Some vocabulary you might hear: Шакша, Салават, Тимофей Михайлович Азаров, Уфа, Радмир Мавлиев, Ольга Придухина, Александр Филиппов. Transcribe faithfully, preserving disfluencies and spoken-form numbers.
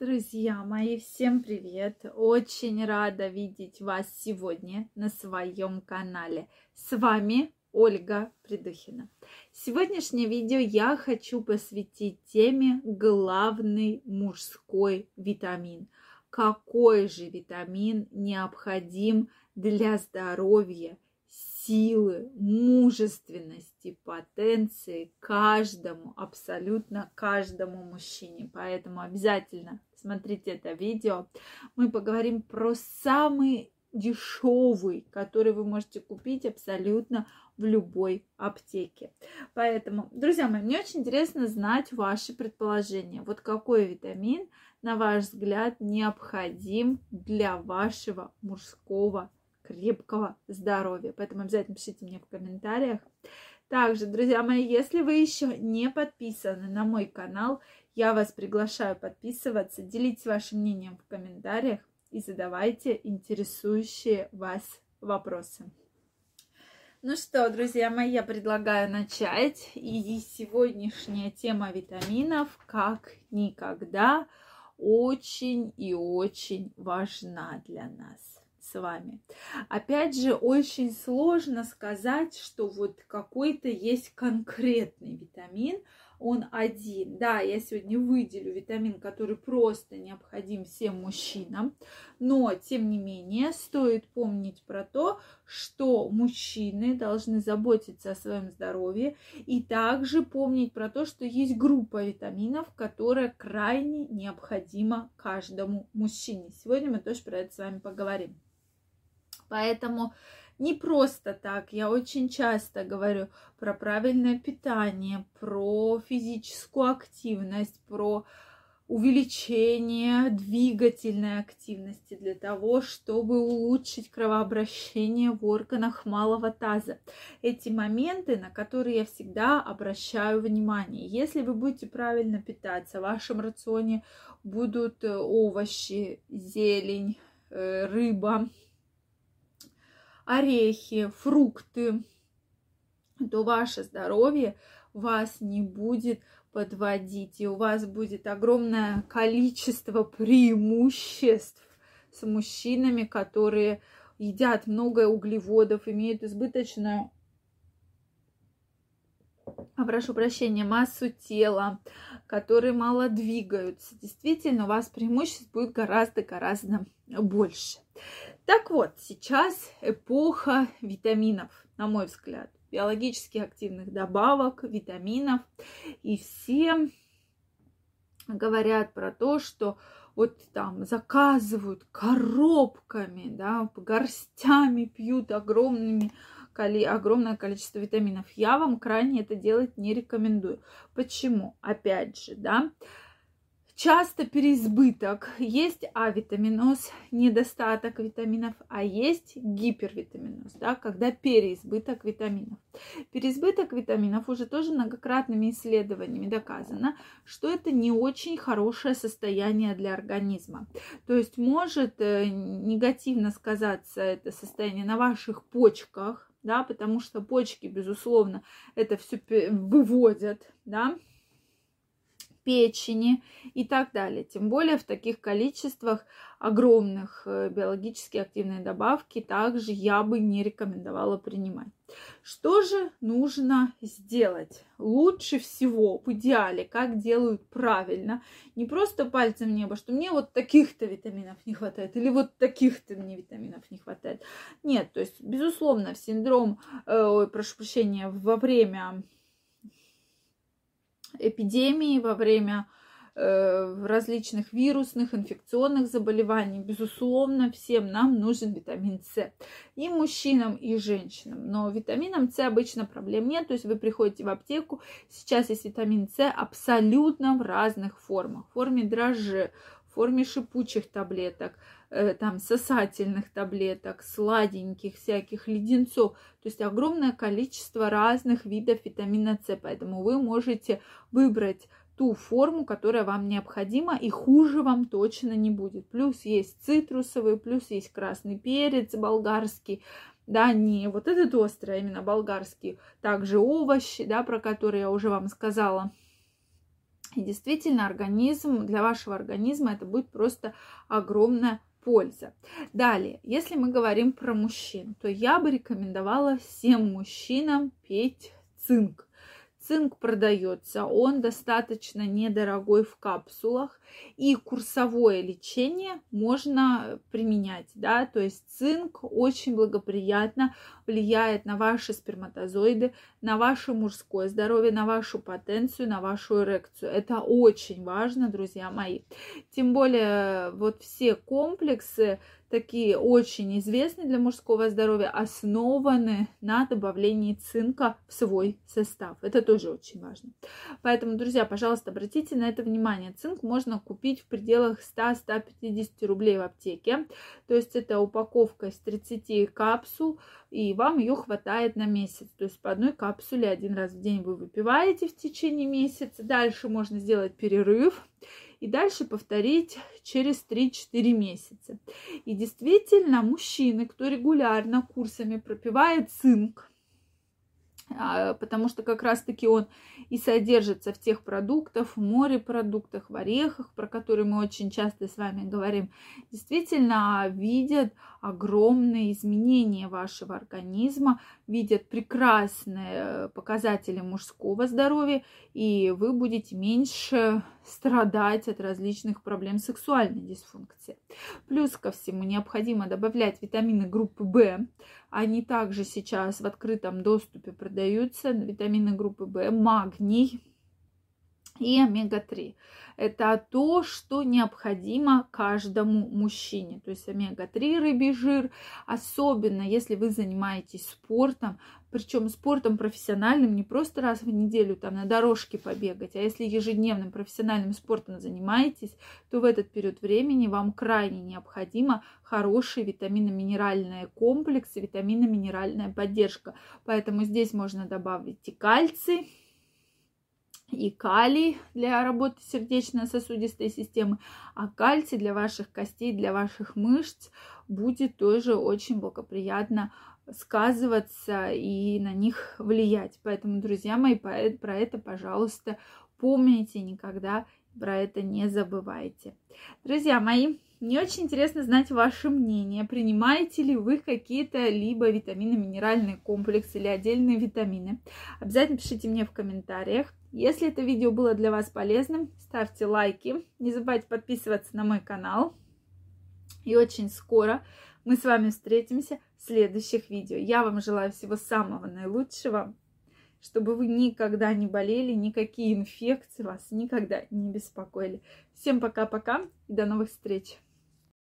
Друзья мои, всем привет! Очень рада видеть вас сегодня на своем канале. С вами Ольга Придухина. Сегодняшнее видео я хочу посвятить теме главный мужской витамин. Какой же витамин необходим для здоровья, силы, мужественности, потенции каждому, абсолютно каждому мужчине. Поэтому обязательно смотрите это видео. Мы поговорим про самый дешевый, который вы можете купить абсолютно в любой аптеке. Поэтому, друзья мои, мне очень интересно знать ваши предположения. Вот какой витамин, на ваш взгляд, необходим для вашего мужского крепкого здоровья. Поэтому обязательно пишите мне в комментариях. Также, друзья мои, если вы еще не подписаны на мой канал, я вас приглашаю подписываться, делитесь вашим мнением в комментариях и задавайте интересующие вас вопросы. Ну что, друзья мои, я предлагаю начать. И сегодняшняя тема витаминов как никогда очень и очень важна для нас с вами. Опять же, очень сложно сказать, что вот какой-то есть конкретный витамин, он один. Да, я сегодня выделю витамин, который просто необходим всем мужчинам, но, тем не менее, стоит помнить про то, что мужчины должны заботиться о своем здоровье и также помнить про то, что есть группа витаминов, которая крайне необходима каждому мужчине. Сегодня мы тоже про это с вами поговорим. Поэтому не просто так. Я очень часто говорю про правильное питание, про физическую активность, про увеличение двигательной активности для того, чтобы улучшить кровообращение в органах малого таза. Эти моменты, на которые я всегда обращаю внимание. Если вы будете правильно питаться, в вашем рационе будут овощи, зелень, рыба, орехи, фрукты, то ваше здоровье вас не будет подводить, и у вас будет огромное количество преимуществ с мужчинами, которые едят много углеводов, имеют избыточную, прошу прощения, массу тела, которые мало двигаются. Действительно, у вас преимуществ будет гораздо-гораздо больше. Так вот, сейчас эпоха витаминов, на мой взгляд, биологически активных добавок, витаминов. И все говорят про то, что вот там заказывают коробками, да, горстями пьют огромными, огромное количество витаминов. Я вам крайне это делать не рекомендую. Почему? Опять же, да, часто переизбыток, есть авитаминоз, недостаток витаминов, а есть гипервитаминоз, да, когда переизбыток витаминов. Переизбыток витаминов уже тоже многократными исследованиями доказано, что это не очень хорошее состояние для организма. То есть может негативно сказаться это состояние на ваших почках, да, потому что почки, безусловно, это все выводят, да, печени и так далее. Тем более в таких количествах огромных биологически активные добавки также я бы не рекомендовала принимать. Что же нужно сделать? Лучше всего, в идеале, как делают правильно, не просто пальцем в небо, что мне вот таких-то витаминов не хватает, или вот таких-то мне витаминов не хватает. Нет, то есть, безусловно, в синдром, э, прошу прощения, во время эпидемии, во время э, различных вирусных, инфекционных заболеваний, безусловно, всем нам нужен витамин С. И мужчинам, и женщинам. Но витамином С обычно проблем нет. То есть вы приходите в аптеку, сейчас есть витамин С абсолютно в разных формах. В форме дрожжи, в форме шипучих таблеток, э, там, сосательных таблеток, сладеньких всяких леденцов. То есть огромное количество разных видов витамина С. Поэтому вы можете выбрать ту форму, которая вам необходима, и хуже вам точно не будет. Плюс есть цитрусовый, плюс есть красный перец болгарский, да, не вот этот острый, а именно болгарский. Также овощи, да, про которые я уже вам сказала. И действительно, организм, для вашего организма это будет просто огромная польза. Далее, если мы говорим про мужчин, то я бы рекомендовала всем мужчинам пить цинк. Цинк продается, он достаточно недорогой в капсулах, и курсовое лечение можно применять, да, то есть цинк очень благоприятно влияет на ваши сперматозоиды, на ваше мужское здоровье, на вашу потенцию, на вашу эрекцию. Это очень важно, друзья мои. Тем более вот все комплексы, такие очень известные для мужского здоровья, основаны на добавлении цинка в свой состав. Это тоже очень важно. Поэтому, друзья, пожалуйста, обратите на это внимание. Цинк можно купить в пределах ста — ста пятидесяти рублей в аптеке. То есть это упаковка из тридцати капсул, и вам ее хватает на месяц. То есть по одной капсуле один раз в день вы выпиваете в течение месяца. Дальше можно сделать перерыв. И дальше повторить через три-четыре месяца. И действительно, мужчины, кто регулярно курсами пропивает цинк, потому что как раз-таки он и содержится в тех продуктах, в морепродуктах, в орехах, про которые мы очень часто с вами говорим, действительно видят огромные изменения вашего организма, видят прекрасные показатели мужского здоровья, и вы будете меньше страдать от различных проблем сексуальной дисфункции. Плюс ко всему необходимо добавлять витамины группы В. Они также сейчас в открытом доступе продаются. Витамины группы В, магний и омега три. Это то, что необходимо каждому мужчине. То есть омега три, рыбий жир, особенно если вы занимаетесь спортом, причем спортом профессиональным, не просто раз в неделю там на дорожке побегать, а если ежедневным профессиональным спортом занимаетесь, то в этот период времени вам крайне необходимо хорошие витаминно-минеральные комплексы, витаминно-минеральная поддержка. Поэтому здесь можно добавить и кальций, и калий для работы сердечно-сосудистой системы, а кальций для ваших костей, для ваших мышц будет тоже очень благоприятно сказываться и на них влиять. Поэтому, друзья мои, про это, пожалуйста, помните, никогда про это не забывайте. Друзья мои, мне очень интересно знать ваше мнение. Принимаете ли вы какие-то либо витамины-минеральные комплексы или отдельные витамины? Обязательно пишите мне в комментариях. Если это видео было для вас полезным, ставьте лайки. Не забывайте подписываться на мой канал. И очень скоро мы с вами встретимся в следующих видео. Я вам желаю всего самого наилучшего, чтобы вы никогда не болели, никакие инфекции вас никогда не беспокоили. Всем пока-пока и до новых встреч!